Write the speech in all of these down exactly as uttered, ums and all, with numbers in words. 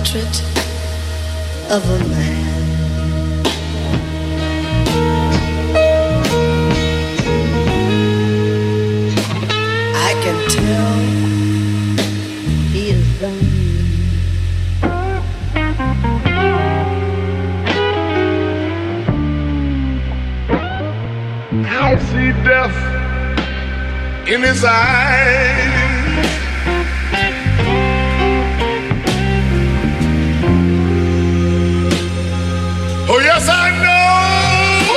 portrait of a man. I can tell he is lonely. I see death in his eyes. Oh, yes, I know,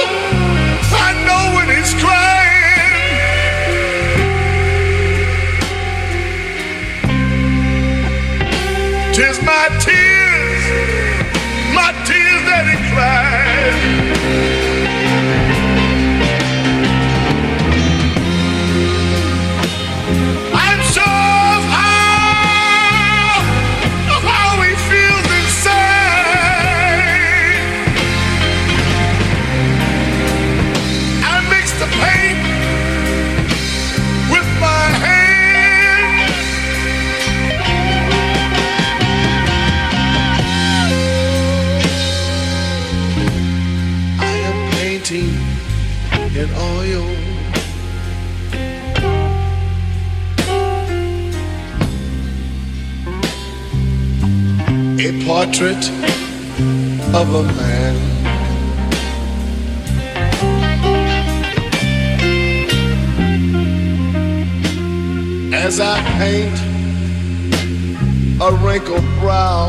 I know when he's crying. 'Tis my tears, my tears that he cries. I'm sure of how, of how he feels inside. In oil, a portrait of a man. As I paint a wrinkled brow,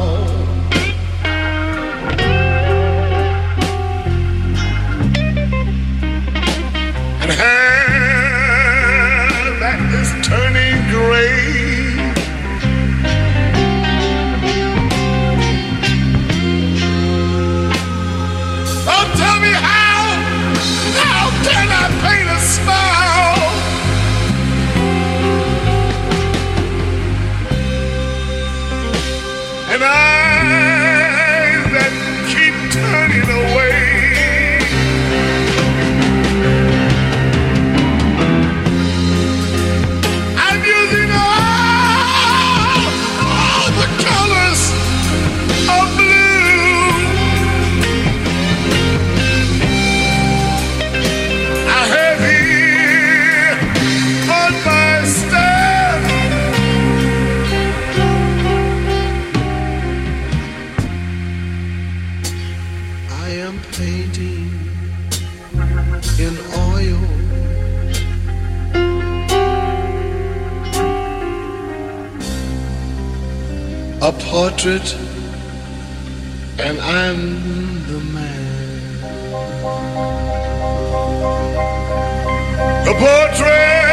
and hair that is turning gray, oh, tell me how, how can I paint a smile and eyes that keep turning away? A portrait, and I'm the man. The portrait.